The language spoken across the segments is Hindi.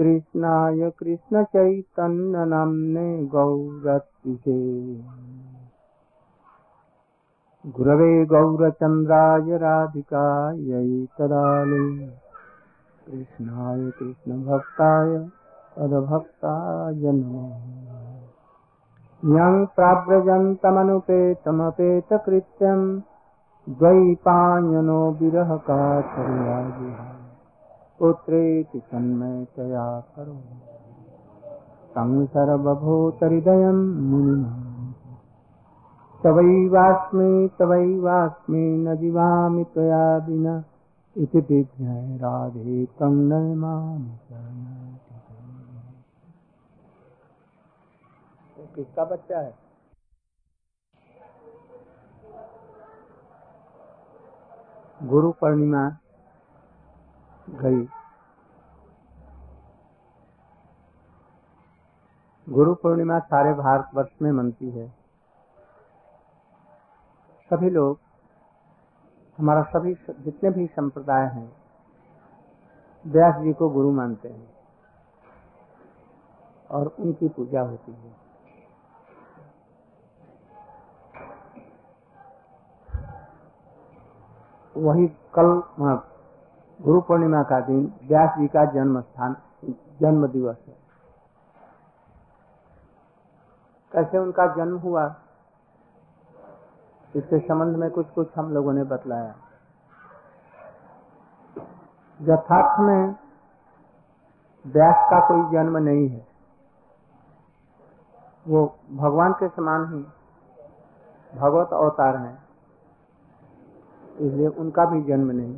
कृष्णाय कृष्ण चैतन्य नामने गौरतिके गुरवे गौरचंद्राय राधिकायै तदाले कृष्णाय कृष्ण भक्ताय तद्भक्ताय नमः। यं प्राव्रजन्तमनुपेतमपेतकृत्यं द्वैपायनो विरहकातर्याय पुत्रेति तन्मय तया करो तं सर्वभूतहृदयं मुनिं तवैवास्मि न जीवामि त्वया विना इति विज्ञाय राधे तं नमामि शरणं। किसका बच्चा है? गुरु पूर्णिमा गई। गुरु पूर्णिमा सारे भारतवर्ष में मनती है। सभी लोग, हमारा सभी जितने भी संप्रदाय हैं, व्यास जी को गुरु मानते हैं और उनकी पूजा होती है। वही कल गुरु पूर्णिमा का दिन व्यास जी का जन्म दिवस है। कैसे उनका जन्म हुआ, इसके संबंध में कुछ कुछ हम लोगों ने बतलाया। यथार्थ में व्यास का कोई जन्म नहीं है, वो भगवान के समान ही भगवत अवतार हैं, इसलिए उनका भी जन्म नहीं।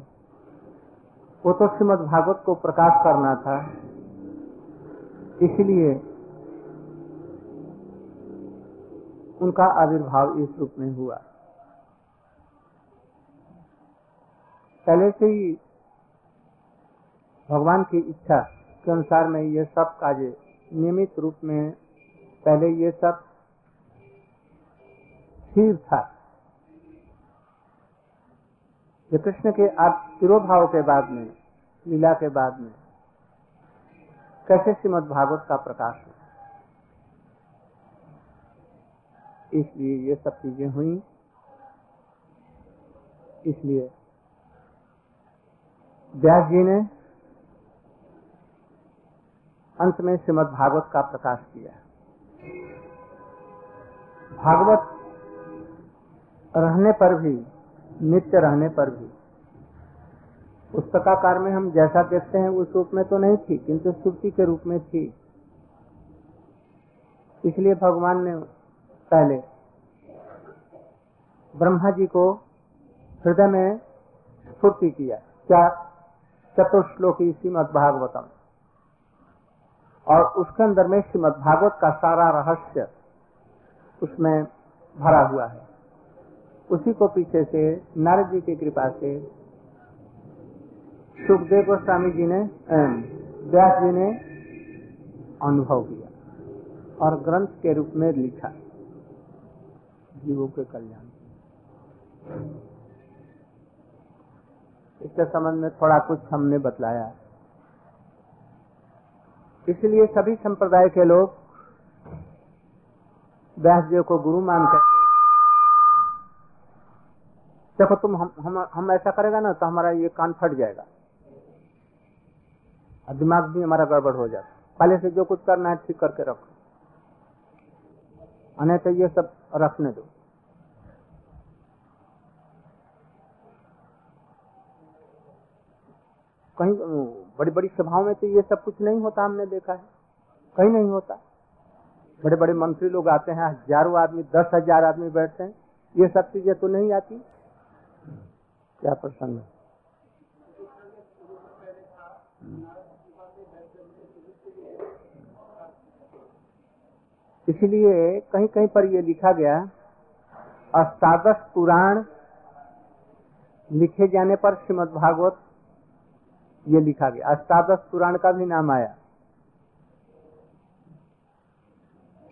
वो तो श्रीमद्भागवत को प्रकाश करना था, इसलिए उनका आविर्भाव इस रूप में हुआ। पहले से ही भगवान की इच्छा के अनुसार में ये सब कार्य नियमित रूप में, पहले ये सब स्थिर था। ये कृष्ण के तिरोभाव के बाद में, लीला के बाद में कैसे श्रीमद्भागवत का प्रकाश हुआ, इसलिए ये सब चीजें हुई। इसलिए व्यास जी ने अंत में श्रीमद्भागवत का प्रकाश किया। भागवत रहने पर भी, नित्य रहने पर भी, पुस्तकाकार में हम जैसा देखते हैं उस रूप में तो नहीं थी, किंतु श्रुति के रूप में थी। इसलिए भगवान ने पहले ब्रह्मा जी को हृदय में स्फूर्ति किया, क्या चतुर्श्लोकी श्रीमद्भागवतम, और उसके अंदर में श्रीमद्भागवत का सारा रहस्य उसमें भरा हुआ है। उसी को पीछे से नारद जी की कृपा से सुखदेव गोस्वामी जी ने, व्यास जी ने अनुभव किया और ग्रंथ के रूप में लिखा जीवों के कल्याण। इसके संबंध में थोड़ा कुछ हमने बतलाया। इसलिए सभी संप्रदाय के लोग व्यास जी को गुरु मानते। देखो तुम हम ऐसा करेगा ना तो हमारा ये कान फट जाएगा और दिमाग भी हमारा गड़बड़ हो जाएगा। पहले से जो कुछ करना है ठीक करके रखो, अन्यथा ये सब रखने दो। कहीं बड़ी बड़ी सभाओं में तो ये सब कुछ नहीं होता, हमने देखा है, कहीं नहीं होता। बड़े बड़े मंत्री लोग आते हैं, हजारों आदमी, 10,000 आदमी बैठते हैं, ये सब चीजें तो नहीं आती। क्या प्रसंग है? इसलिए कहीं कहीं पर यह लिखा गया, अस्तादश पुराण लिखे जाने पर श्रीमद्भागवत ये लिखा गया, अस्तादश पुराण का भी नाम आया।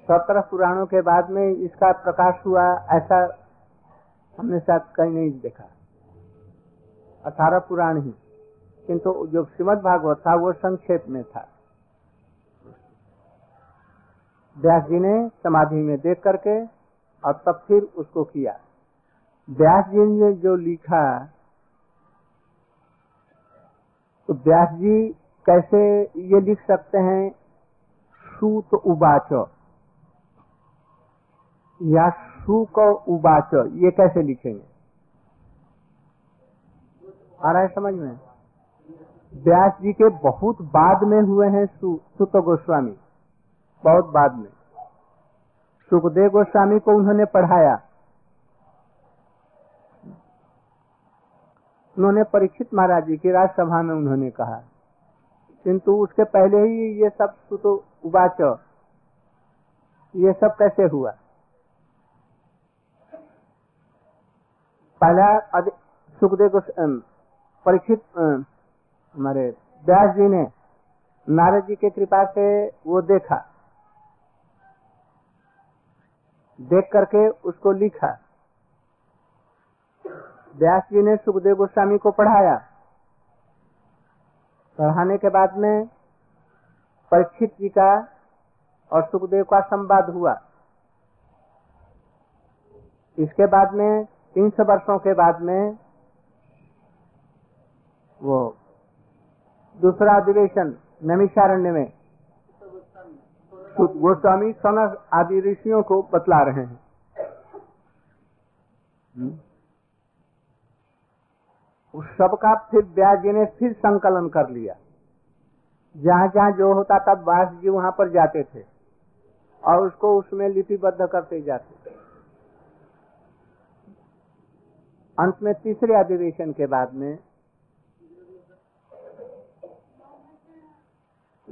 17 पुराणों के बाद में इसका प्रकाश हुआ, ऐसा हमने शायद कहीं नहीं देखा। 18 पुराण ही, किंतु जो श्रीमद्भागवत था वो संक्षेप में था। व्यास जी ने समाधि में देख करके और तब फिर उसको किया। व्यास जी ने जो लिखा तो व्यास जी कैसे ये लिख सकते हैं सूत उवाच या सू को उवाच, ये कैसे लिखेंगे? आ रहा है समझ में? व्यास जी के बहुत बाद में हुए हैं सुत गोस्वामी, बहुत बाद में। सुखदेव गोस्वामी को उन्होंने पढ़ाया, उन्होंने परीक्षित महाराज जी की राजसभा में उन्होंने कहा, किंतु उसके पहले ही ये सब सुत उवाच ये सब कैसे हुआ? पहला सुखदेव गोस्वामी परीक्षित हमारे व्यास जी ने नारद जी के कृपा से वो देखा, देख करके उसको लिखा। व्यास जी ने सुखदेव गोस्वामी को पढ़ाया, पढ़ाने के बाद में परीक्षित जी का और सुखदेव का संवाद हुआ। इसके बाद में 300 वर्षों के बाद में वो दूसरा अधिवेशन नमीषारण्य में गोस्वामी सनक आदि ऋषियों को बतला रहे हैं। उस सब का फिर व्यास जी ने फिर संकलन कर लिया। जहाँ जहाँ जो होता था व्यास जी वहाँ पर जाते थे और उसको उसमें लिपिबद्ध करते जाते थे। अंत में तीसरे अधिवेशन के बाद में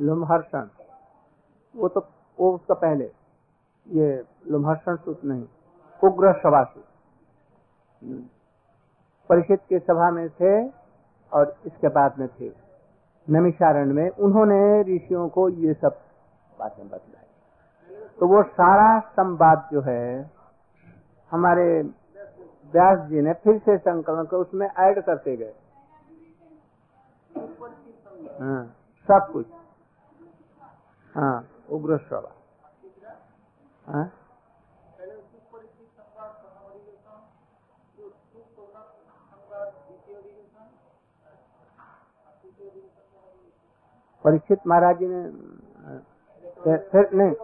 लुम्हर्षण, वो उसका पहले ये लुम्हर्षण सूत्र नहीं, उग्र सभा सूत्र परिषद के सभा में थे और इसके बाद में थे नमीषारण में। उन्होंने ऋषियों को ये सब बातें बतलाई। तो वो सारा संवाद जो है हमारे व्यास जी ने फिर से संकलन को उसमें ऐड करते गए। हाँ, सब कुछ। हाँ, उग्र सभा। परीक्षित महाराज जी ने फिर नहीं,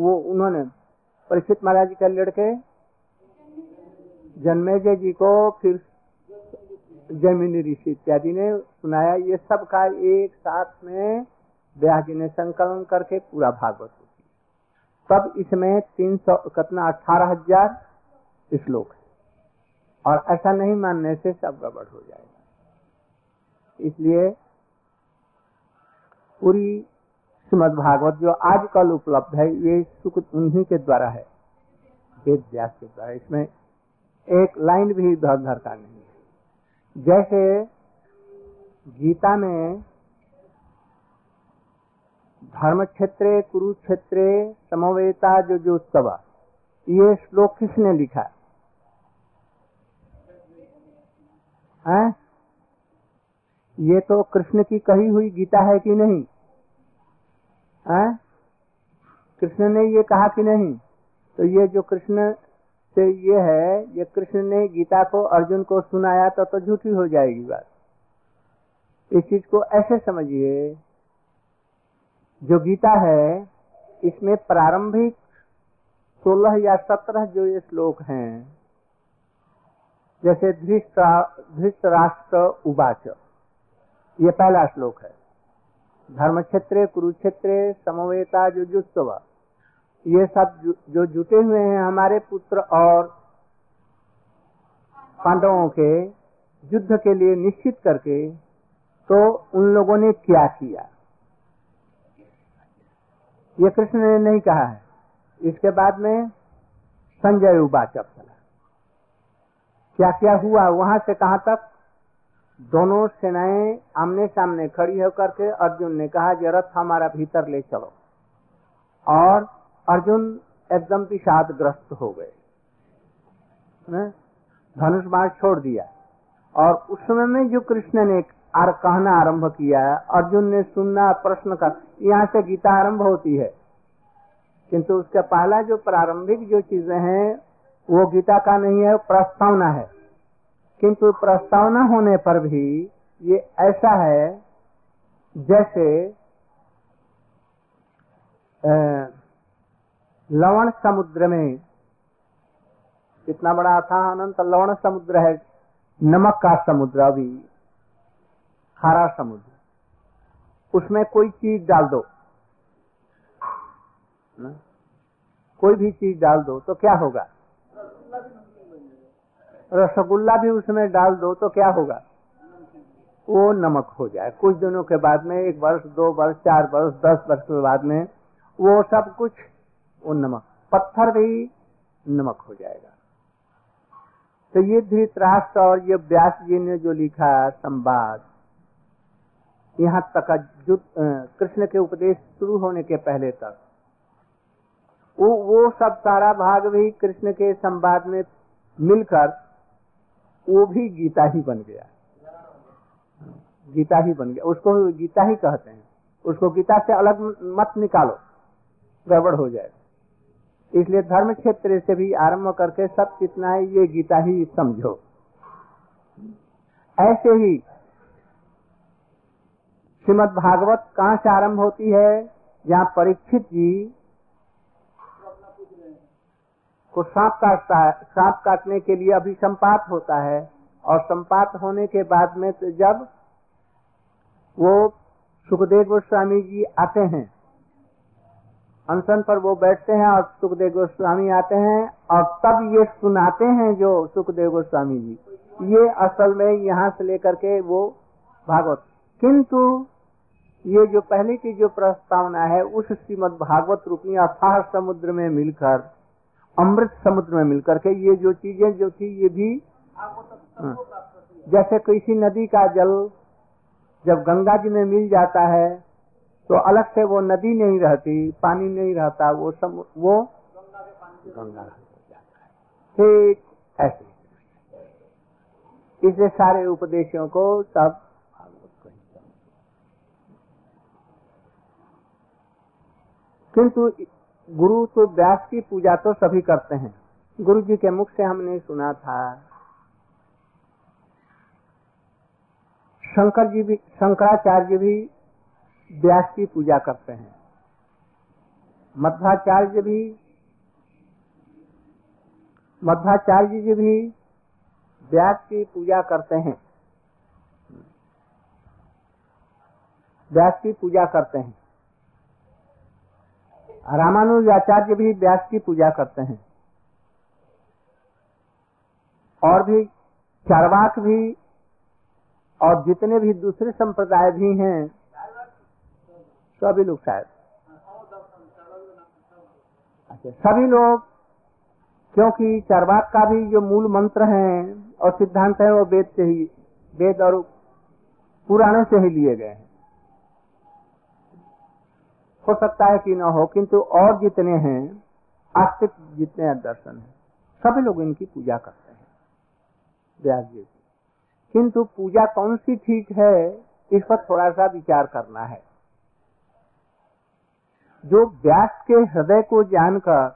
वो उन्होंने परीक्षित महाराज जी के लड़के जन्मेजय जी को फिर जैमिनी ऋषि इत्यादि ने सुनाया। ये सब का एक साथ में व्यास जी ने संकलन करके पूरा भागवत किया। तब इसमें 18,000 श्लोक है और ऐसा नहीं मानने से सब गड़बड़ हो जाएगा। इसलिए पूरी श्रीमद्भागवत जो आजकल उपलब्ध है ये उन्हीं के द्वारा है, वेद व्यास के द्वारा। इसमें एक लाइन भी इधर उधर का नहीं है। जैसे गीता में धर्म क्षेत्रे कुरुक्षेत्रे समवेता जोजोत्सव, ये श्लोक किसने लिखा है? ये तो कृष्ण की कही हुई गीता है कि नहीं? कृष्ण ने ये कहा कि नहीं? तो ये जो कृष्ण से ये है, ये कृष्ण ने गीता को अर्जुन को सुनाया तो झूठी हो जाएगी बात। इस चीज को ऐसे समझिए, जो गीता है इसमें प्रारंभिक 16 या 17 जो ये श्लोक हैं, जैसे धृतराष्ट्र उवाच, ये पहला श्लोक है। धर्म क्षेत्रे कुरुक्षेत्रे समवेता जुजुत्सव, ये सब जो जुटे हुए हैं हमारे पुत्र और पांडवों के युद्ध के लिए निश्चित करके, तो उन लोगों ने क्या किया ये कृष्ण ने नहीं कहा है। इसके बाद में संजय उवाच, क्या क्या हुआ वहां से कहां तक, दोनों सेनाएं आमने सामने खड़ी होकर के अर्जुन ने कहा जरथ हमारा भीतर ले चलो, और अर्जुन एकदम विषादग्रस्त हो गए, धनुष बाण छोड़ दिया। और उस समय में जो कृष्ण ने कहना आरंभ किया, अर्जुन ने सुनना प्रश्न का, यहाँ से गीता आरंभ होती है। किंतु उसका पहला जो प्रारंभिक जो चीजें हैं वो गीता का नहीं है, प्रस्तावना है। किंतु प्रस्तावना होने पर भी ये ऐसा है जैसे लवण समुद्र में कितना बड़ा था अनंत लवण समुद्र है, नमक का समुद्र, अभी खारा समुद्र। उसमें कोई चीज डाल दो ना? कोई भी चीज डाल दो तो क्या होगा? रसगुल्ला भी उसमें डाल दो तो क्या होगा? वो नमक हो जाए। कुछ दिनों के बाद में, 1 वर्ष, 2 वर्ष, 4 वर्ष, 10 वर्ष के बाद में वो सब कुछ वो नमक, पत्थर भी नमक हो जाएगा। तो ये धृतराष्ट्र और ये व्यास जी ने जो लिखा संवाद, यहाँ तक कृष्ण के उपदेश शुरू होने के पहले तक वो सब सारा भाग भी कृष्ण के संवाद में मिलकर वो भी गीता ही बन गया, गीता ही बन गया। उसको गीता ही कहते हैं, उसको गीता से अलग मत निकालो, गड़बड़ हो जाएगा। इसलिए धर्म क्षेत्र से भी आरंभ करके सब कितना है ये गीता ही समझो। ऐसे ही श्रीमद्भागवत कहाँ से आरंभ होती है? जहाँ परीक्षित जी को सांप काटता है, सांप काटने के लिए अभी संपात होता है, और संपात होने के बाद में तो जब वो सुखदेव गोस्वामी जी आते हैं अनशन पर, वो बैठते हैं और सुखदेव गोस्वामी आते हैं और तब ये सुनाते हैं जो सुखदेव गोस्वामी जी, ये असल में यहाँ से लेकर के वो भागवत। किंतु ये जो पहले की जो प्रस्तावना है उस श्रीमद भागवत रूपी अथाह समुद्र में मिलकर, अमृत समुद्र में मिलकर के ये जो चीजें जो थी ये भी जैसे किसी नदी का जल जब गंगा जी में मिल जाता है तो अलग से वो नदी नहीं रहती, पानी नहीं रहता, वो सब वो गंगा हो जाता है। ठीक ऐसे इसलिए सारे उपदेशों को सब भागवत। किंतु गुरु तो व्यास की पूजा तो सभी करते हैं, गुरु जी के मुख से हमने सुना था, शंकराचार्य भी व्यास की पूजा करते हैं, मध्वाचार्य जी भी व्यास की पूजा करते हैं, व्यास की पूजा करते हैं। रामानुजाचार्य भी व्यास की पूजा करते हैं, और भी चार्वाक भी, और जितने भी दूसरे संप्रदाय भी हैं सभी लोग, शायद अच्छा सभी लोग, क्योंकि चार्वाक का भी जो मूल मंत्र है और सिद्धांत है वो वेद से ही, वेद और पुराणों से ही लिए गए हैं। हो सकता है कि न हो, किंतु और जितने हैं आस्तिक जितने दर्शन हैं सभी लोग इनकी पूजा करते हैं व्यास जी की। किंतु पूजा कौन सी ठीक है इस पर थोड़ा सा विचार करना है। जो व्यास के हृदय को जानकर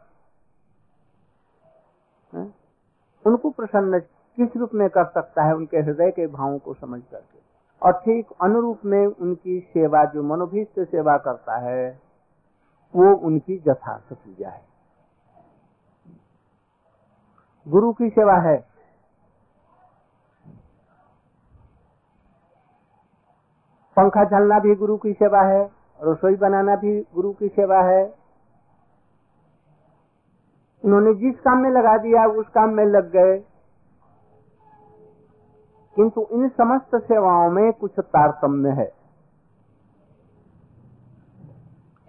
उनको प्रसन्न किस रूप में कर सकता है, उनके हृदय के भावों को समझ करके, और ठीक अनुरूप में उनकी सेवा जो मनोभीष्ट सेवा करता है वो उनकी यथार्थ पूजा है। गुरु की सेवा है, पंखा झलना भी गुरु की सेवा है, रसोई बनाना भी गुरु की सेवा है। उन्होंने जिस काम में लगा दिया उस काम में लग गए, किंतु इन समस्त सेवाओं में कुछ तारतम्य है।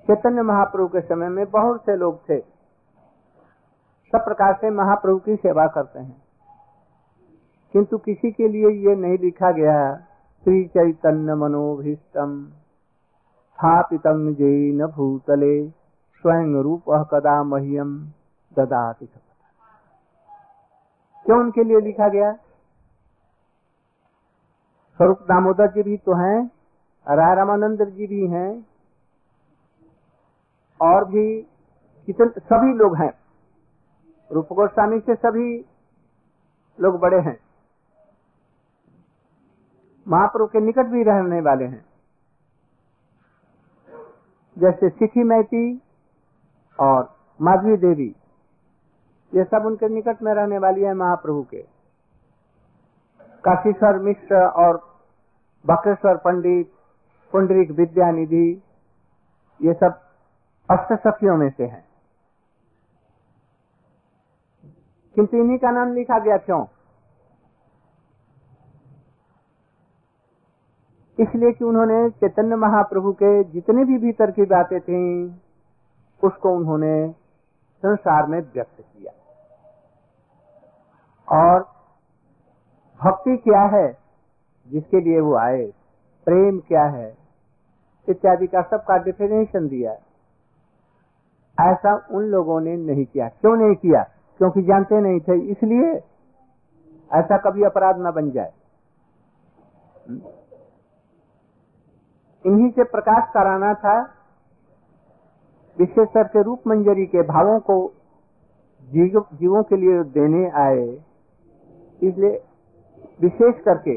चैतन्य महाप्रभु के समय में बहुत से लोग थे, सब प्रकार से महाप्रभु की सेवा करते हैं, किंतु किसी के लिए ये नहीं लिखा गया श्री चैतन्य मनोभीष्टम स्थापितं येन भूतले स्वयं रूपः कदा मह्यं ददाति। क्यों उनके लिए लिखा गया? स्वरूप दामोदर जी भी तो हैं, राय रामानंद जी भी हैं, और भी कितने सभी लोग हैं, रूप गोस्वामी से सभी लोग बड़े हैं, महाप्रभु के निकट भी रहने वाले हैं। जैसे सिखी मैती और माधवी देवी ये सब उनके निकट में रहने वाली है महाप्रभु के। काशीश्वर मिश्र और बकेश्वर पंडित, पुंडरीक विद्यानिधि ये सब अष्ट सखियों में से हैं। किंतु इन्हीं का नाम लिखा गया क्यों? इसलिए कि उन्होंने चैतन्य महाप्रभु के जितने भी भीतर की बातें थी उसको उन्होंने संसार में व्यक्त किया। और भक्ति क्या है जिसके लिए वो आए, प्रेम क्या है इत्यादि का सबका डेफिनेशन दिया। ऐसा उन लोगों ने नहीं किया। क्यों नहीं किया? क्योंकि जानते नहीं थे, इसलिए ऐसा कभी अपराध न बन जाए। इन्हीं से प्रकाश कराना था, विशेष तौर से रूप मंजरी के भावों को जीवों के लिए देने आए। इसलिए विशेष करके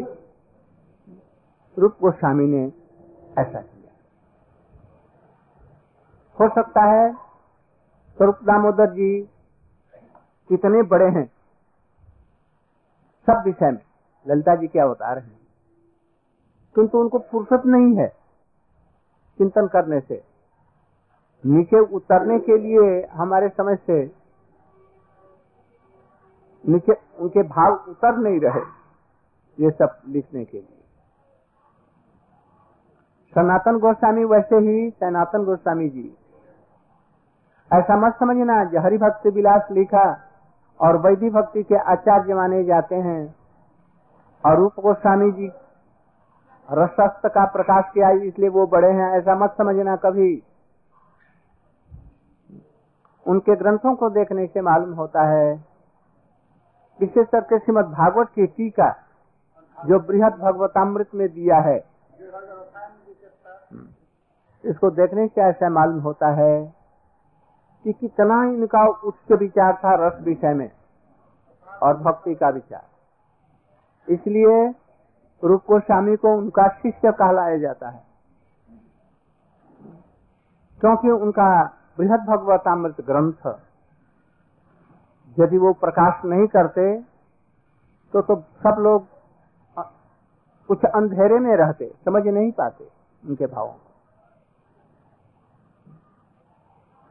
रूप गोस्वामी ने ऐसा किया। हो सकता है स्वरूप दामोदर जी कितने बड़े हैं सब विषय में, ललिता जी के अवतार हैं, किंतु उनको फुर्सत नहीं है चिंतन करने से। नीचे उतरने के लिए हमारे समझ से नीचे उनके भाव उतर नहीं रहे। ये सब लिखने के लिए सनातन गोस्वामी, वैसे ही सनातन गोस्वामी जी, ऐसा मत समझना जो हरि भक्ति विलास लिखा और वैदिक भक्ति के आचार्य माने जाते हैं और रूप गोस्वामी जी रसशास्त्र का प्रकाश किया इसलिए वो बड़े हैं, ऐसा मत समझना कभी। उनके ग्रंथों को देखने से मालूम होता है, विशेष करके श्रीमद्भागवत की टीका जो बृहद भगवतामृत में दिया है, इसको देखने से ऐसा मालूम होता है कि कितना इनका उच्च विचार था रस विषय में और भक्ति का विचार। इसलिए रूप गोस्वामी को उनका शिष्य कहलाया जाता है, क्योंकि उनका बृहद भगवतामृत ग्रंथ यदि वो प्रकाश नहीं करते तो सब लोग कुछ अंधेरे में रहते, समझ नहीं पाते उनके भावों को।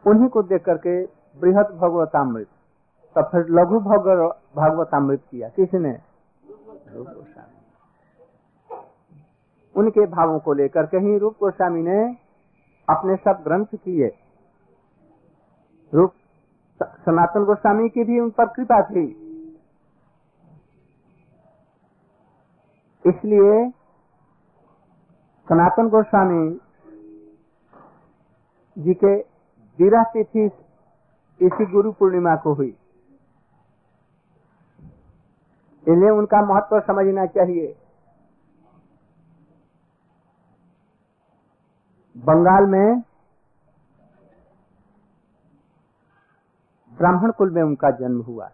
उन्हीं को देख करके बृहद भगवतामृत, तब फिर लघु भागवतामृत किया किसने? रूप गोस्वामी। उनके भावों को लेकर के ही रूप गोस्वामी ने अपने सब ग्रंथ किए। रूप सनातन गोस्वामी की भी उन पर कृपा थी, इसलिए सनातन गोस्वामी जी के विरह तिथि इसी गुरु पूर्णिमा को हुई। इन्हें उनका महत्व समझना चाहिए। बंगाल में ब्राह्मण कुल में उनका जन्म हुआ।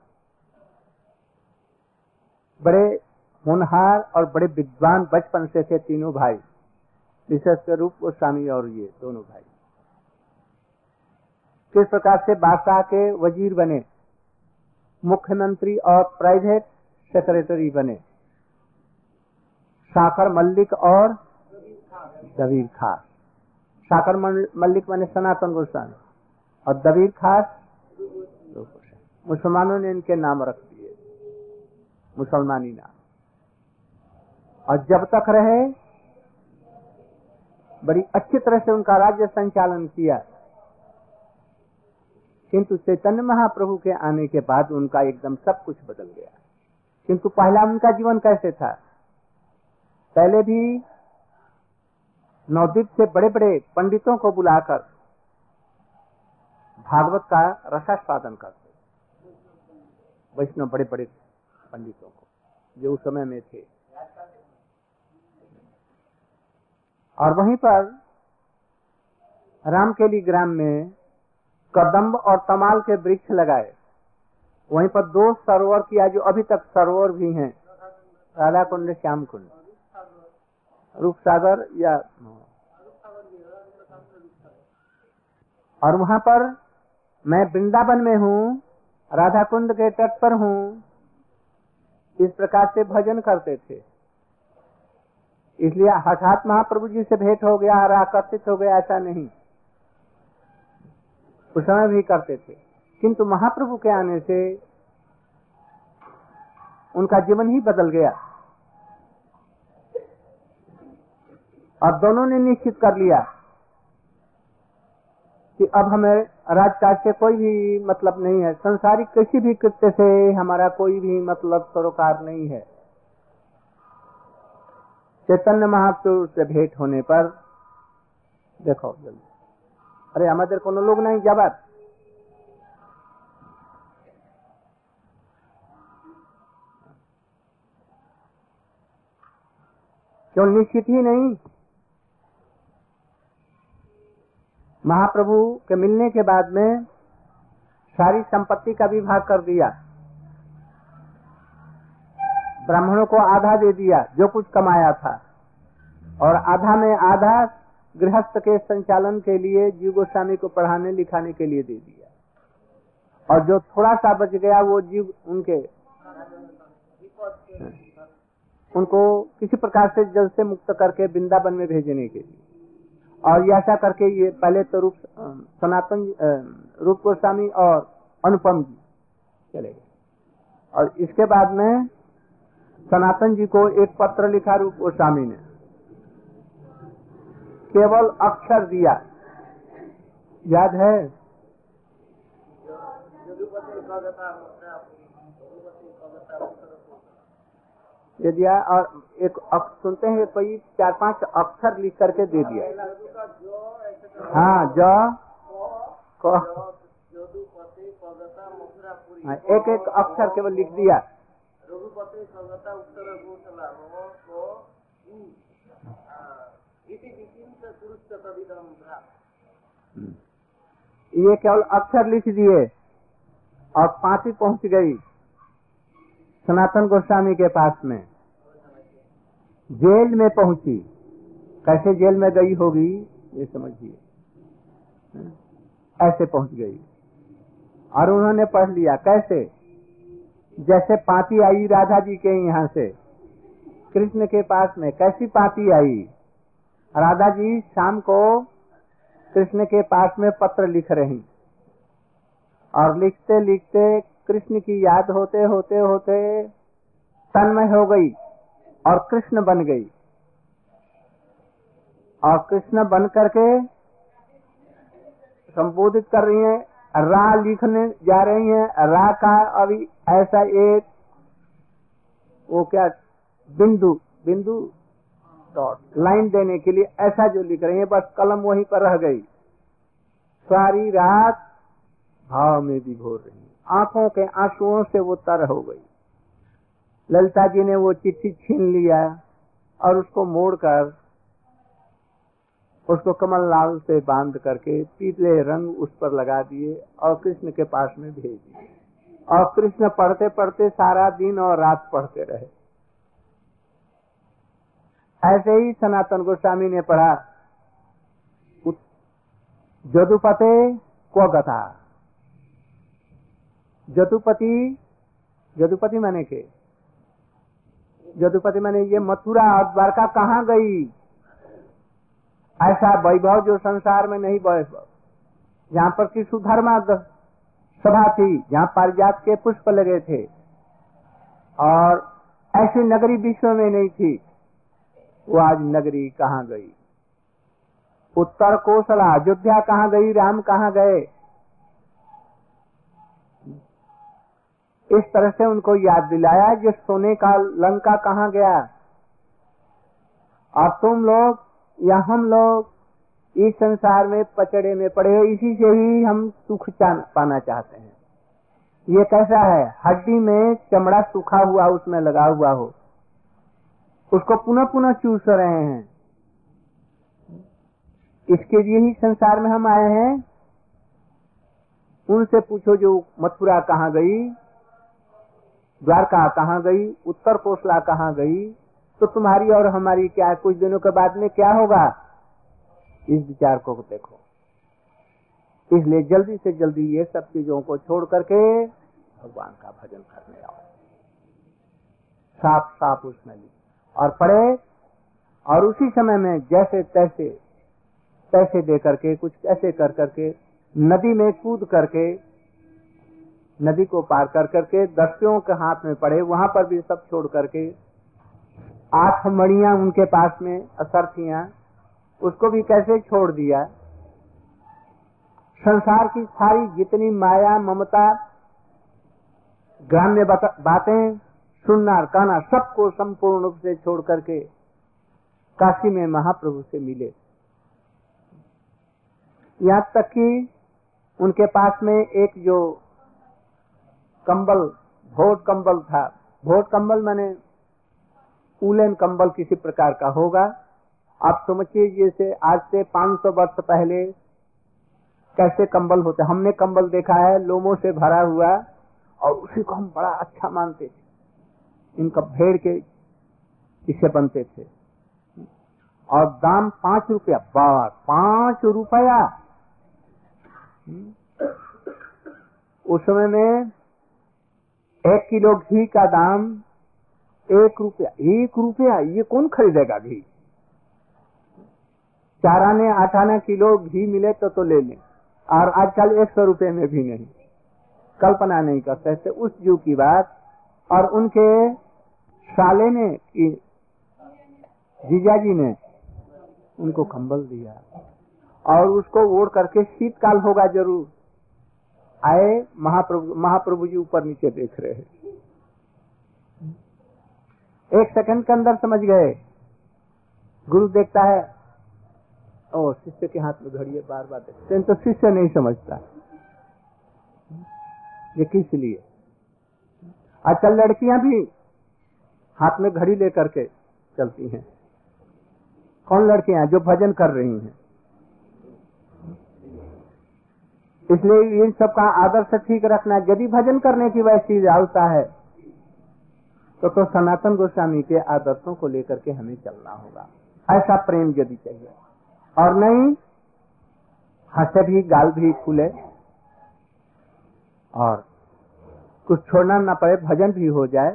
बड़े होनहार और बड़े विद्वान बचपन से थे तीनों भाई, विशेषकर रूप गोस्वामी और ये दोनों भाई। किस प्रकार से बादशाह के वजीर बने, मुख्यमंत्री और प्राइवेट सेक्रेटरी बने, साकर मल्लिक और दबीर खास। साकर मल्लिक बने सनातन गोस्वामी और दबीर खास मुसलमानों ने इनके नाम रख दिए, मुसलमानी नाम। और जब तक रहे बड़ी अच्छी तरह से उनका राज्य संचालन किया, किंतु चैतन्य महाप्रभु के आने के बाद उनका एकदम सब कुछ बदल गया। किंतु पहला उनका जीवन कैसे था? पहले भी नवद्वीप से बड़े बड़े पंडितों को बुलाकर भागवत का रसास्वादन करते, वैष्णव बड़े बड़े पंडितों को जो उस समय में थे। और वहीं पर रामकेली ग्राम में कदम्ब और तमाल के वृक्ष लगाए। वहीं पर 2 सरोवर किया जो अभी तक सरोवर भी हैं, राधा कुंड, श्याम कुंड, रूप सागर या, और वहाँ पर मैं वृंदावन में हूँ, राधा कुंड के तट पर हूँ, इस प्रकार से भजन करते थे। इसलिए हठात महाप्रभु जी से भेंट हो गया और आकर्षित हो गया ऐसा नहीं, उस समय भी करते थे, किंतु महाप्रभु के आने से उनका जीवन ही बदल गया। और दोनों ने निश्चित कर लिया कि अब हमें राजकाज से कोई भी मतलब नहीं है, संसारिक किसी भी कृत्य से हमारा कोई भी मतलब सरोकार नहीं है। चैतन्य महाप्रभु से भेंट होने पर देखो जल्दी, अरे हमारे कोनो लोग नहीं जाबार, क्यों निश्चित ही नहीं। महाप्रभु के मिलने के बाद में सारी संपत्ति का विभाग कर दिया, ब्राह्मणों को आधा दे दिया जो कुछ कमाया था, और आधा में आधा गृहस्थ के संचालन के लिए, जीव गोस्वामी को पढ़ाने लिखाने के लिए दे दिया, और जो थोड़ा सा बच गया वो जीव उनको किसी प्रकार से जल से मुक्त करके वृंदावन में भेजने के लिए। और ऐसा करके ये पहले तो रूप गोस्वामी और अनुपम जी चले गए, और इसके बाद में सनातन जी को एक पत्र लिखा रूप गोस्वामी ने, केवल अक्षर दिया, याद है, दे दिया। और एक सुनते हैं कोई 4-5 अक्षर लिख करके दे दिया, हाँ जो को, एक एक अक्षर केवल लिख दिया। ये केवल अक्षर लिख दिए और पापी पहुंच गई सनातन गोस्वामी के पास में, जेल में पहुंची। कैसे जेल में गई होगी ये समझिए, ऐसे पहुंच गई और उन्होंने पढ़ लिया। कैसे? जैसे पापी आई राधा जी के यहाँ से कृष्ण के पास में, कैसी पापी आई राधा जी, शाम को कृष्ण के पास में पत्र लिख रही, और लिखते लिखते कृष्ण की याद होते होते होते तन्मय हो गई और कृष्ण बन गई। और कृष्ण बन करके संबोधित कर रही है, रा लिखने जा रही है, रा का अभी ऐसा एक वो क्या बिंदु बिंदु डॉट लाइन देने के लिए ऐसा जो लिख रही है, बस कलम वहीं पर रह गई। सारी रात भाव में विभोर रही, आंखों के आंसुओं से वो तर हो गई। ललिता जी ने वो चिट्ठी छीन लिया और उसको मोड़कर उसको कमल लाल से बांध करके पीले रंग उस पर लगा दिए और कृष्ण के पास में भेज दिए। और कृष्ण पढ़ते पढ़ते सारा दिन और रात पढ़ते रहे। ऐसे ही सनातन गोस्वामी ने पढ़ा जदुपते को गथा। जदुपति माने के जदुपति माने ये मथुरा और द्वारका कहाँ गई, ऐसा वैभव जो संसार में नहीं, वैभव जहाँ पर की सुधर्मा सभा थी, जहाँ पारिजात के पुष्प लगे थे, और ऐसी नगरी विश्व में नहीं थी। वो आज नगरी कहाँ गई? उत्तर कोसला, अयोध्या कहाँ गई? राम कहाँ गए? इस तरह से उनको याद दिलाया। जो सोने का लंका कहाँ गया? और तुम लोग या हम लोग इस संसार में पचड़े में पड़े हो, इसी से ही हम सुख पाना चाहते हैं। ये कैसा है? हड्डी में चमड़ा सूखा हुआ उसमें लगा हुआ हो, उसको पुनः पुनः चूस रहे हैं। इसके लिए ही संसार में हम आए हैं। उनसे पूछो जो मथुरा कहाँ गई, द्वारका कहाँ गई, उत्तर कोसला कहाँ गई, तो तुम्हारी और हमारी क्या कुछ दिनों के बाद में क्या होगा, इस विचार को देखो। इसलिए जल्दी से जल्दी ये सब चीजों को छोड़ करके भगवान का भजन करने आओ, साफ साफ उसमें और पढ़े, और उसी समय में जैसे तैसे पैसे दे करके कुछ ऐसे कर करके नदी में कूद करके नदी को पार कर करके दस्युओं के हाथ में पड़े, वहां पर भी सब छोड़ करके आठ मणिया उनके पास में असरथियां उसको भी कैसे छोड़ दिया। संसार की सारी जितनी माया ममता ग्राम्य बातें सुनना कहना सबको संपूर्ण रूप से छोड़ करके काशी में महाप्रभु से मिले। यहाँ तक कि उनके पास में एक जो कंबल भोट कंबल था, भोट कंबल माने उलेन कंबल किसी प्रकार का होगा, आप समझिए जैसे आज से 500 वर्ष पहले कैसे कंबल होते, हमने कंबल देखा है लोमों से भरा हुआ, और उसी को हम बड़ा अच्छा मानते थे, इनका भेड़ के किस्से बनते थे, और दाम 5 रुपया, बार 5 रुपया। उस समय में 1 किलो घी का दाम 1 रुपया, 1 रुपया, ये कौन खरीदेगा घी, 4 आने 8 आने किलो घी मिले तो ले लें, और आजकल 100 रुपये में भी नहीं, कल्पना नहीं कर सकते उस युग की बात। और उनके साले ने, जीजाजी ने उनको कंबल दिया, और उसको ओढ़ करके, शीतकाल होगा जरूर, आए महाप्रभु जी ऊपर नीचे देख रहे हैं, 1 सेकंड के अंदर समझ गए। गुरु देखता है, ओ शिष्य के हाथ में घड़ी है, बार बार देखते तो शिष्य नहीं समझता ये किस लिए। आजकल लड़कियां भी हाथ में घड़ी लेकर के चलती हैं, कौन लड़कियां जो भजन कर रही हैं। इसलिए इन सबका आदर्श ठीक रखना। यदि भजन करने की वैसी चीज आवता है तो सनातन गोस्वामी के आदर्शों को लेकर के हमें चलना होगा, ऐसा प्रेम यदि चाहिए। और नहीं हंसे भी गाल भी खुले और कुछ छोड़ना ना पड़े, भजन भी हो जाए,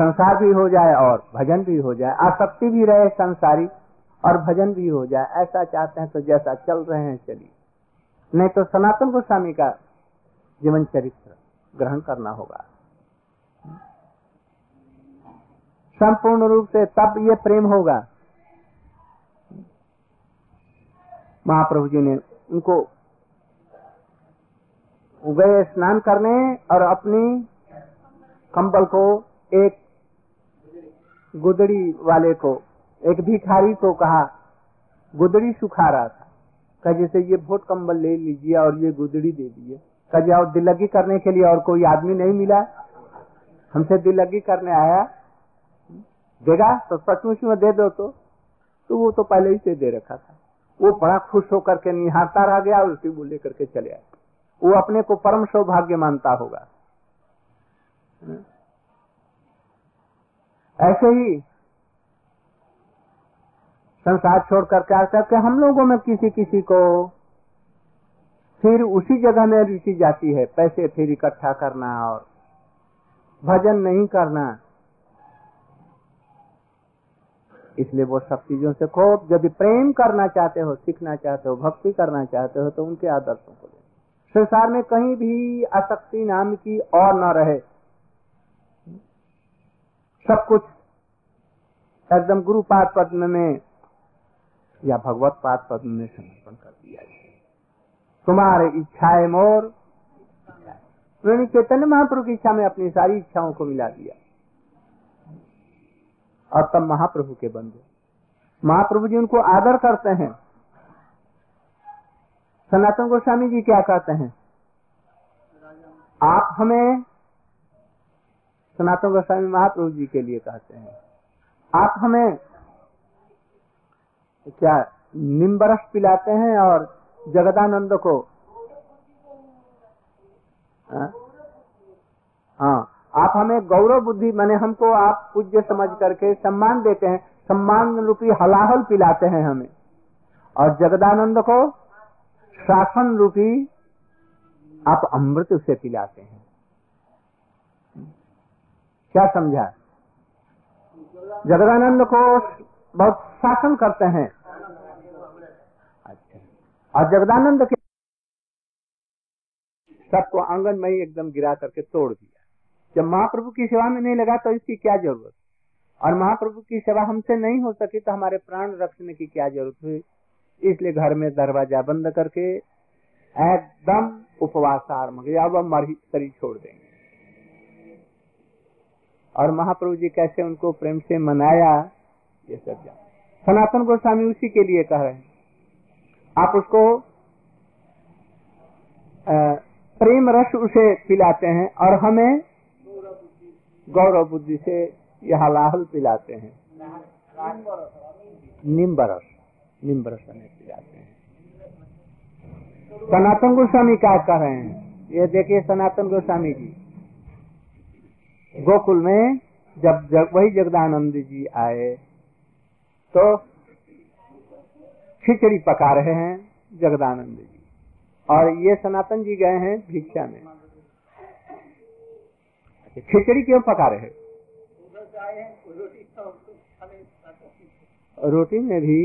संसार भी हो जाए और भजन भी हो जाए, आसक्ति भी रहे संसारी और भजन भी हो जाए, ऐसा चाहते हैं तो जैसा चल रहे हैं चलिए, नहीं तो सनातन गोस्वामी का जीवन चरित्र ग्रहण करना होगा संपूर्ण रूप से, तब ये प्रेम होगा। महाप्रभु जी ने उनको गए स्नान करने, और अपनी कंबल को एक गुदड़ी वाले को, एक भिखारी को कहा, गुदड़ी सुखा रहा था, कहा जैसे ये भोट कंबल ले लीजिए और ये गुदड़ी दे दीजिए, कहा जाओ दिल्लगी करने के लिए और कोई आदमी नहीं मिला, हमसे दिल्लगी करने आया, देगा तो सचमुच में दे दो। तो वो तो पहले ही से दे रखा था, वो बड़ा खुश होकर के निहारता रह गया और उसी वो लेकर के चले आए। वो अपने को परम सौभाग्य मानता होगा। ऐसे ही संसार छोड़ करके आ करके हम लोगों में किसी किसी को फिर उसी जगह में रुचि जाती है, पैसे फिर इकट्ठा करना और भजन नहीं करना। इसलिए वो सब चीजों से खूब, यदि प्रेम करना चाहते हो, सीखना चाहते हो, भक्ति करना चाहते हो, तो उनके आदर्शों को ले। संसार में कहीं भी आसक्ति नाम की और न रहे, सब कुछ एकदम गुरु पाद पद्म में या भगवत पाद पद्म में समर्पण कर दिया। तुम्हारे इच्छाएं मोर, श्री चैतन्य महाप्रभु की इच्छा में अपनी सारी इच्छाओं को मिला दिया, और तब महाप्रभु के बंधे। महाप्रभु जी उनको आदर करते हैं। सनातन गोस्वामी जी क्या कहते हैं, आप हमें, सनातन गोस्वामी महाप्रभु जी के लिए कहते हैं, आप हमें क्या नींबरस पिलाते हैं और जगदानंद को हाँ, आप हमें गौरव बुद्धि माने हमको आप पूज्य समझ करके सम्मान देते हैं, सम्मान रूपी हलाहल पिलाते हैं हमें, और जगदानंद को शासन रूपी आप अमृत उसे पिलाते हैं। क्या समझा? जगदानंद को बहुत शासन करते हैं। अच्छा, और जगदानंद के सबको आंगन में ही एकदम गिरा करके तोड़ दिया। जब महाप्रभु की सेवा में नहीं लगा तो इसकी क्या जरूरत, और महाप्रभु की सेवा हमसे नहीं हो सकी तो हमारे प्राण रक्षने की क्या जरूरत हुई। इसलिए घर में दरवाजा बंद करके एकदम उपवास आरंभ किया। अब हमारी शरीर छोड़ देंगे। और महाप्रभु जी कैसे उनको प्रेम से मनाया, ये सब सनातन गोस्वामी उसी के लिए कह रहे हैं। आप उसको प्रेम रस उसे पिलाते हैं और हमें गौरव बुद्धि से यह हलाहल पिलाते हैं। निम्बरस हमें पिलाते हैं। सनातन गोस्वामी क्या कर रहे हैं ये देखिए। सनातन गोस्वामी जी गोकुल में जब वही जगदानंद जी आए तो खिचड़ी पका रहे हैं जगदानंद जी, और ये सनातन जी गए हैं भिक्षा में। खिचड़ी क्यों पका रहे हैं? रोटी में भी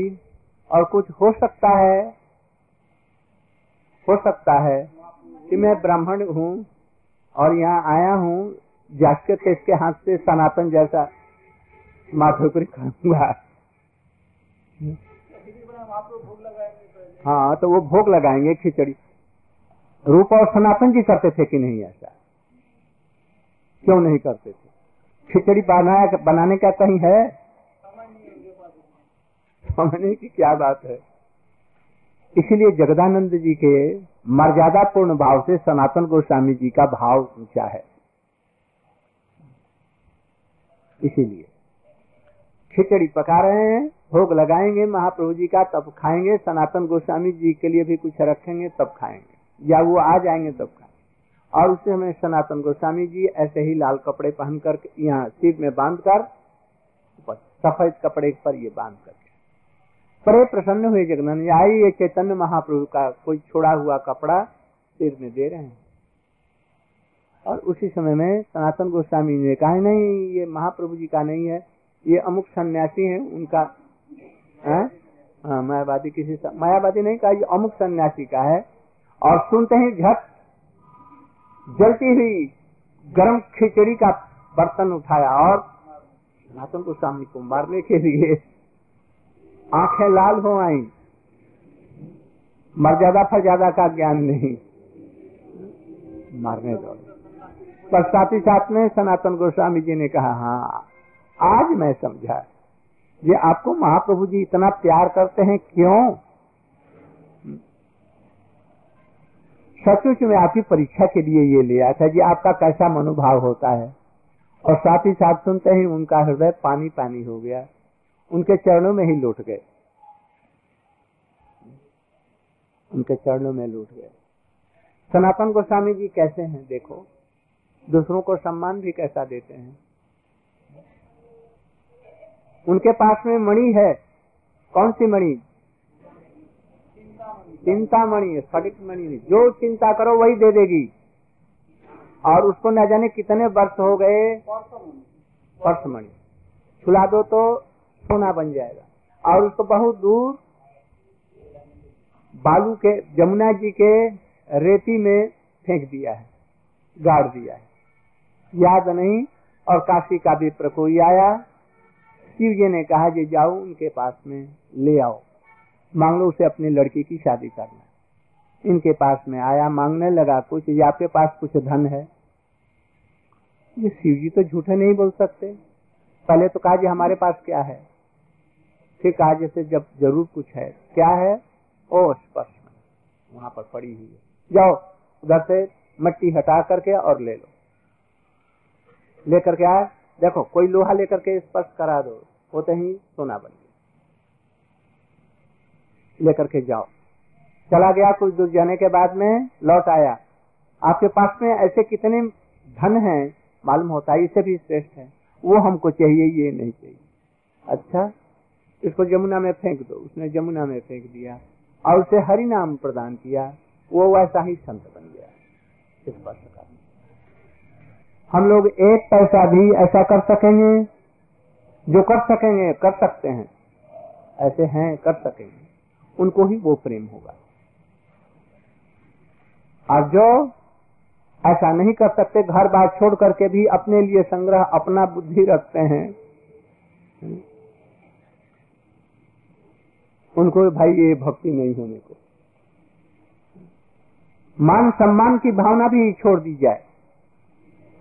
और कुछ हो सकता है। हो सकता है कि मैं ब्राह्मण हूँ और यहाँ आया हूँ, जाके किसके हाथ से सनातन जैसा माधोपुरी खाऊंगा। हाँ, तो वो भोग लगाएंगे खिचड़ी। रूप और सनातन जी करते थे कि नहीं? ऐसा क्यों नहीं करते थे? खिचड़ी बनाने का कहीं है? समझने की क्या बात है। इसीलिए जगदानंद जी के मर्यादा पूर्ण भाव से सनातन गोस्वामी जी का भाव ऊंचा है। इसीलिए खिचड़ी पका रहे हैं, भोग लगाएंगे महाप्रभु जी का तब खाएंगे, सनातन गोस्वामी जी के लिए भी कुछ रखेंगे तब खाएंगे, या वो आ जाएंगे तब खाएंगे। और उससे हमें सनातन गोस्वामी जी ऐसे ही लाल कपड़े पहन कर यहाँ सिर में बांध कर, सफेद कपड़े पर ये बांध कर बड़े प्रसन्न हुए जगदानंद। आई ये चैतन्य महाप्रभु का कोई छोड़ा हुआ कपड़ा सिर में दे रहे हैं। और उसी समय में सनातन गोस्वामी ने कहा नहीं ये महाप्रभु जी का नहीं है, ये अमुक सन्यासी हैं उनका। मायावादी किसी मायावादी नहीं कहा, ये अमुक सन्यासी का है। और सुनते ही झट जलती हुई गर्म खिचड़ी का बर्तन उठाया और सनातन गोस्वामी को मारने के लिए आंखें लाल हो आई। मर्यादा फर्यादा का ज्ञान नहीं, मारने दो। पर साथ ही साथ में सनातन गोस्वामी जी ने कहा हाँ आज मैं समझा ये आपको महाप्रभु जी इतना प्यार करते हैं क्यों। सचमुच में आपकी परीक्षा के लिए ये लिया था जी, आपका कैसा मनोभाव होता है। और साथ ही साथ सुनते ही उनका हृदय पानी पानी हो गया, उनके चरणों में ही लौट गए। उनके चरणों में लौट गए। सनातन गोस्वामी जी कैसे हैं देखो, दूसरों को सम्मान भी कैसा देते हैं। उनके पास में मणि है, कौन सी मणि? चिंता मणि, स्फटिक मणि। जो चिंता करो वही दे देगी। और उसको न जाने कितने वर्ष हो गए पर्स मणि छुला दो तो सोना बन जाएगा। और उसको बहुत दूर बालू के जमुना जी के रेती में फेंक दिया है, गाड़ दिया है, याद नहीं। और काशी का भी प्रकोई आया, शिवजी ने कहा जी जाओ उनके पास में ले आओ, मांग लो उसे अपनी लड़की की शादी करना। इनके पास में आया, मांगने लगा कुछ, ये आपके पास कुछ धन है? ये शिवजी तो झूठे नहीं बोल सकते। पहले तो कहा जी हमारे पास क्या है, फिर कहा जैसे जब जरूर कुछ है, क्या है? ओ स्पर्श वहाँ पर पड़ी हुई है, जाओ उधर से मिट्टी हटा करके और ले लो। लेकर के आए, देखो कोई लोहा लेकर के स्पर्श करा दो, होते ही सोना बन गया। लेकर के जाओ, चला गया। कुछ दूर जाने के बाद में लौट आया, आपके पास में ऐसे कितने धन हैं मालूम होता है, इससे भी श्रेष्ठ है, वो हमको चाहिए, ये नहीं चाहिए। अच्छा इसको जमुना में फेंक दो, उसने जमुना में फेंक दिया और उसे हरि नाम प्रदान किया, वो वैसा ही संत बन गया। इस बात का हम लोग एक पैसा भी ऐसा कर सकेंगे, जो कर सकेंगे कर सकते हैं, ऐसे हैं कर सकेंगे, उनको ही वो प्रेम होगा। और जो ऐसा नहीं कर सकते, घर बार छोड़ करके भी अपने लिए संग्रह अपना बुद्धि रखते हैं, उनको भाई ये भक्ति नहीं होने को। मान सम्मान की भावना भी छोड़ दी जाए।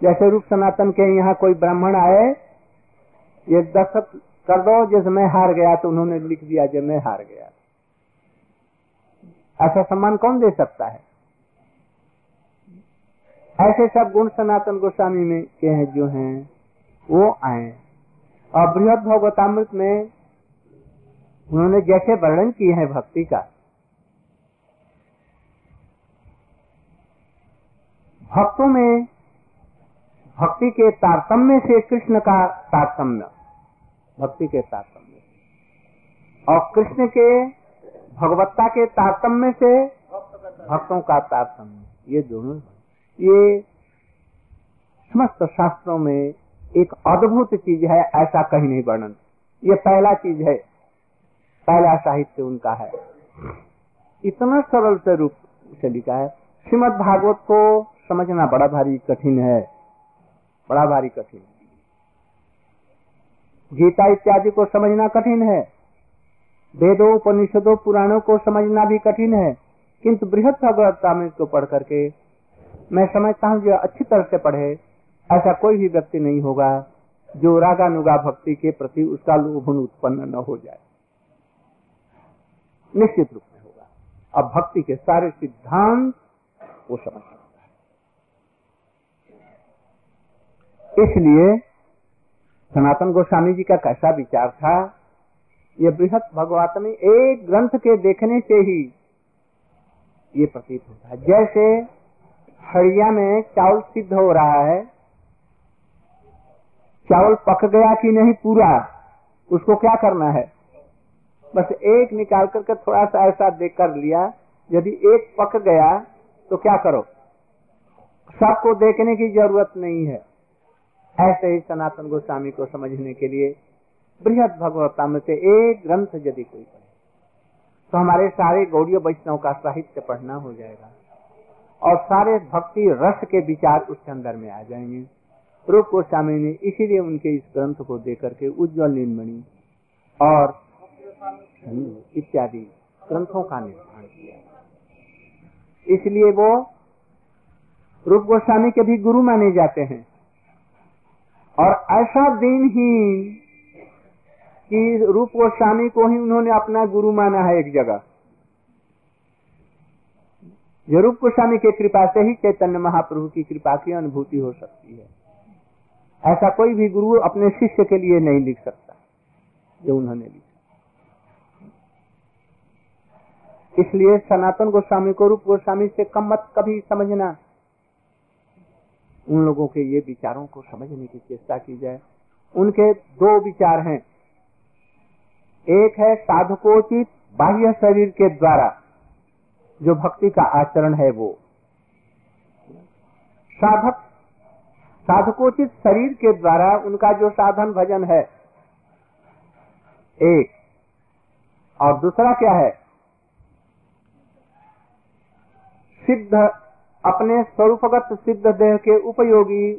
जैसे रूप सनातन के यहाँ कोई ब्राह्मण आए, ये दस्तखत कर दो जैसे मैं हार गया, तो उन्होंने लिख दिया जैसे मैं हार गया। ऐसा सम्मान कौन दे सकता है? ऐसे सब गुण सनातन गोस्वामी में के हैं जो हैं, वो आए। और बृहद भगवतामृत में उन्होंने जैसे वर्णन किए हैं भक्ति का, भक्तों में भक्ति के तारतम्य से कृष्ण का तारतम्य, भक्ति के तारतम्य, और कृष्ण के भगवत्ता के तारतम्य से भक्तों का तारतम्य, ये दोनों, ये समस्त शास्त्रों में एक अद्भुत चीज है, ऐसा कहीं नहीं वर्णन। ये पहला चीज है, पहला साहित्य उनका है, इतना सरल से रूप से लिखा है। श्रीमद्भागवत को समझना बड़ा भारी कठिन है, बड़ा भारी कठिन। गीता इत्यादि को समझना कठिन है, वेदों उपनिषदों पुराणों को समझना भी कठिन है, किंतु बृहद भगवतामृत को पढ़ करके मैं समझता हूँ जो अच्छी तरह से पढ़े, ऐसा कोई भी व्यक्ति नहीं होगा जो रागानुगा भक्ति के प्रति उसका लोभन उत्पन्न न हो जाए, निश्चित रूप में होगा। अब भक्ति के सारे सिद्धांत वो समझ सकता है। इसलिए सनातन गोस्वामी जी का कैसा विचार था, ये बृहद भागवत में एक ग्रंथ के देखने से ही ये प्रतीत होता है। जैसे हड़िया में चावल सिद्ध हो रहा है, चावल पक गया कि नहीं पूरा, उसको क्या करना है, बस एक निकाल करके थोड़ा सा ऐसा देख कर लिया, यदि एक पक गया तो क्या करो, सबको देखने की जरूरत नहीं है। ऐसे ही सनातन गोस्वामी को समझने के लिए बृहद भगवतामृत से एक ग्रंथ यदि कोई पढ़े तो हमारे सारे गौड़ीय वैष्णव का साहित्य पढ़ना हो जाएगा और सारे भक्ति रस के विचार उसके अंदर में आ जाएंगे। रूप गोस्वामी ने इसीलिए उनके इस ग्रंथ को दे करके उज्ज्वल नीलमणि और इत्यादि ग्रंथों का निर्माण किया। इसलिए वो रूप गोस्वामी के भी गुरु माने जाते हैं। और ऐसा दिन ही कि रूप गोस्वामी को ही उन्होंने अपना गुरु माना है। एक जगह रूप गोस्वामी के कृपा से ही चैतन्य महाप्रभु की कृपा की अनुभूति हो सकती है। ऐसा कोई भी गुरु अपने शिष्य के लिए नहीं लिख सकता जो उन्होंने लिखा। इसलिए सनातन गोस्वामी को रूप गोस्वामी से कम मत कभी समझना। उन लोगों के ये विचारों को समझने की चेष्टा की जाए। उनके दो विचार हैं, एक है साधकोचित बाह्य शरीर के द्वारा जो भक्ति का आचरण है, वो साधक साधकोचित शरीर के द्वारा उनका जो साधन भजन है एक, और दूसरा क्या है, सिद्ध अपने स्वरूपगत सिद्ध देह के उपयोगी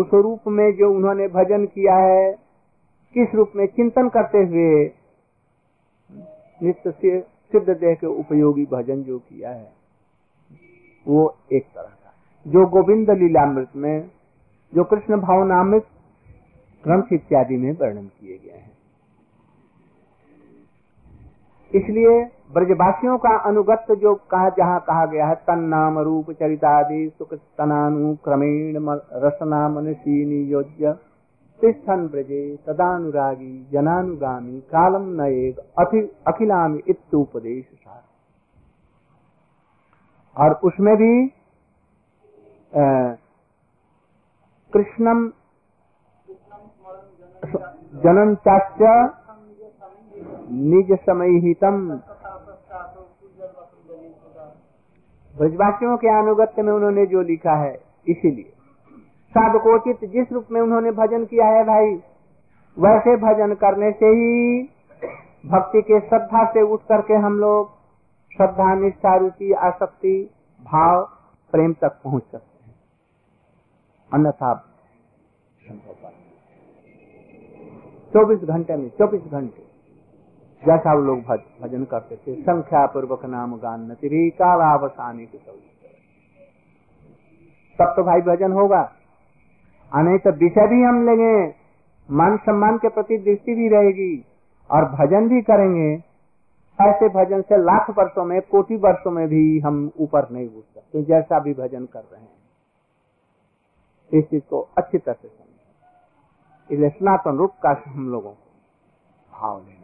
उस रूप में जो उन्होंने भजन किया है, किस रूप में चिंतन करते हुए नित्य से सिद्ध देह के उपयोगी भजन जो किया है, वो एक तरह का जो गोविंद लीलामृत में, जो कृष्ण भावनामृत ग्रंथ इत्यादि में वर्णन किए गए हैं। इसलिए ब्रजवासियों का अनुगत जो कहा, जहाँ कहा गया है तन नाम रूप चरितादि सुख तनानु क्रमेण रसना मनसी नियोज्य तिष्ठन् ब्रजे तदानुरागी जनानुगामी कालम नएग अखिलामी इत्युपदेश सार। और उसमें भी कृष्णम जनंताच निज समहितम। ब्रजवासियों के अनुगत्य में उन्होंने जो लिखा है, इसीलिए साधकोचित जिस रूप में उन्होंने भजन किया है भाई, वैसे भजन करने से ही भक्ति के श्रद्धा से उठ करके हम लोग श्रद्धा, निष्ठा, रुचि, आसक्ति, भाव, प्रेम तक पहुंच सकते हैं, अन्यथा संभव नहीं। 24 घंटे में 24 घंटे जैसा वो लोग भजन करते थे, संख्या पूर्वक नाम गान नतिरिकावावसाने के तौर तब तो भाई भजन होगा, नहीं तो विषय भी हम लेंगे, मान सम्मान के प्रति दृष्टि भी रहेगी और भजन भी करेंगे। ऐसे भजन से लाख वर्षों में, कोटि वर्षों में भी हम ऊपर नहीं उठ सकते, जैसा भी भजन कर रहे हैं। इस चीज को अच्छी तरह से समझें, इसलिए सनातन रूप का हम लोगों को भाव लेना।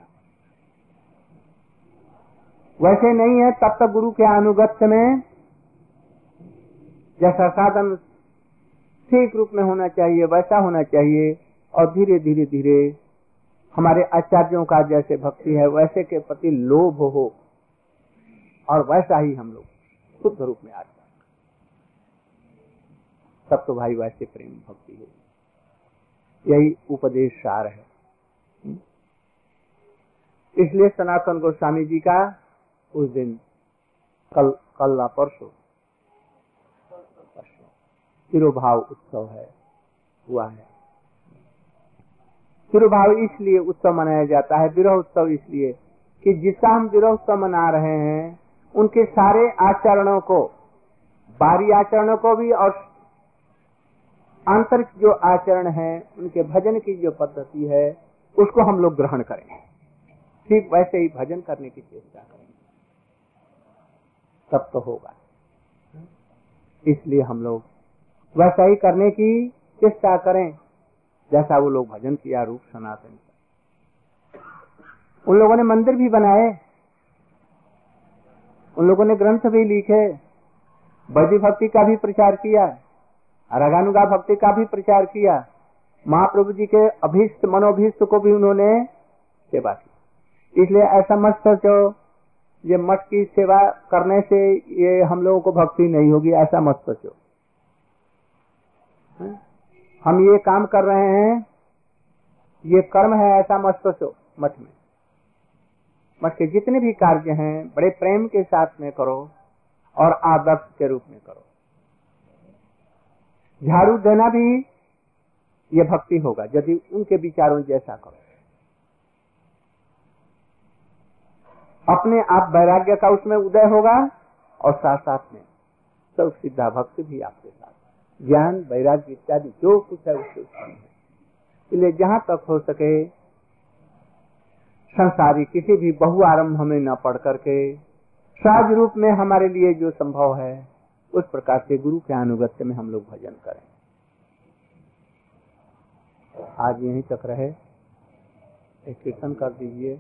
वैसे नहीं है तब तक गुरु के अनुगत्य में जैसा साधन ठीक रूप में होना चाहिए वैसा होना चाहिए, और धीरे धीरे धीरे हमारे आचार्यों का जैसे भक्ति है वैसे के प्रति लोभ हो, और वैसा ही हम लोग शुद्ध रूप में आ जाए, तब तो भाई वैसे प्रेम भक्ति है। यही उपदेश सार है। इसलिए सनातन गोस्वामी जी का उस दिन कल ना परसों तिरुभाव उत्सव है, हुआ है। तिरुभाव इसलिए उत्सव मनाया जाता है, विरह उत्सव इसलिए कि जिसका हम विरह उत्सव मना रहे हैं उनके सारे आचरणों को, बाहरी आचरणों को भी और आंतरिक जो आचरण है, उनके भजन की जो पद्धति है उसको हम लोग ग्रहण करेंगे, ठीक वैसे ही भजन करने की चेष्टा करेंगे, तब तो होगा। इसलिए हम लोग वैसा ही करने की चेष्टा करें जैसा वो लोग भजन किया रूप सनातन। उन लोगों ने मंदिर भी बनाए, उन लोगों ने ग्रंथ भी लिखे, वैदिक भक्ति का भी प्रचार किया, रागानुगा भक्ति का भी प्रचार किया, महाप्रभु जी के अभीष्ट मनोभीष्ट को भी उन्होंने सेवा की। इसलिए ऐसा मत सोचो ये मठ की सेवा करने से ये हम लोगों को भक्ति नहीं होगी, ऐसा मत सोचो। हम ये काम कर रहे हैं, ये कर्म है, ऐसा मत सोचो। मठ में, मठ के जितने भी कार्य हैं बड़े प्रेम के साथ में करो और आदर्श के रूप में करो। झाड़ू देना भी ये भक्ति होगा यदि उनके विचारों जैसा करो। अपने आप वैराग्य का उसमें उदय होगा और साथ साथ में सब सिद्धा भक्ति भी आपके साथ, ज्ञान, वैराग्य इत्यादि जो कुछ है उसके उत्पन्न है। इसलिए जहाँ तक हो सके संसारी किसी भी बहुआरंभ हमें न पढ़ करके सहज रूप में हमारे लिए जो संभव है उस प्रकार से गुरु के अनुगत्य में हम लोग भजन करें। आज यहीं तक रहे, एक कीर्तन कर दीजिए।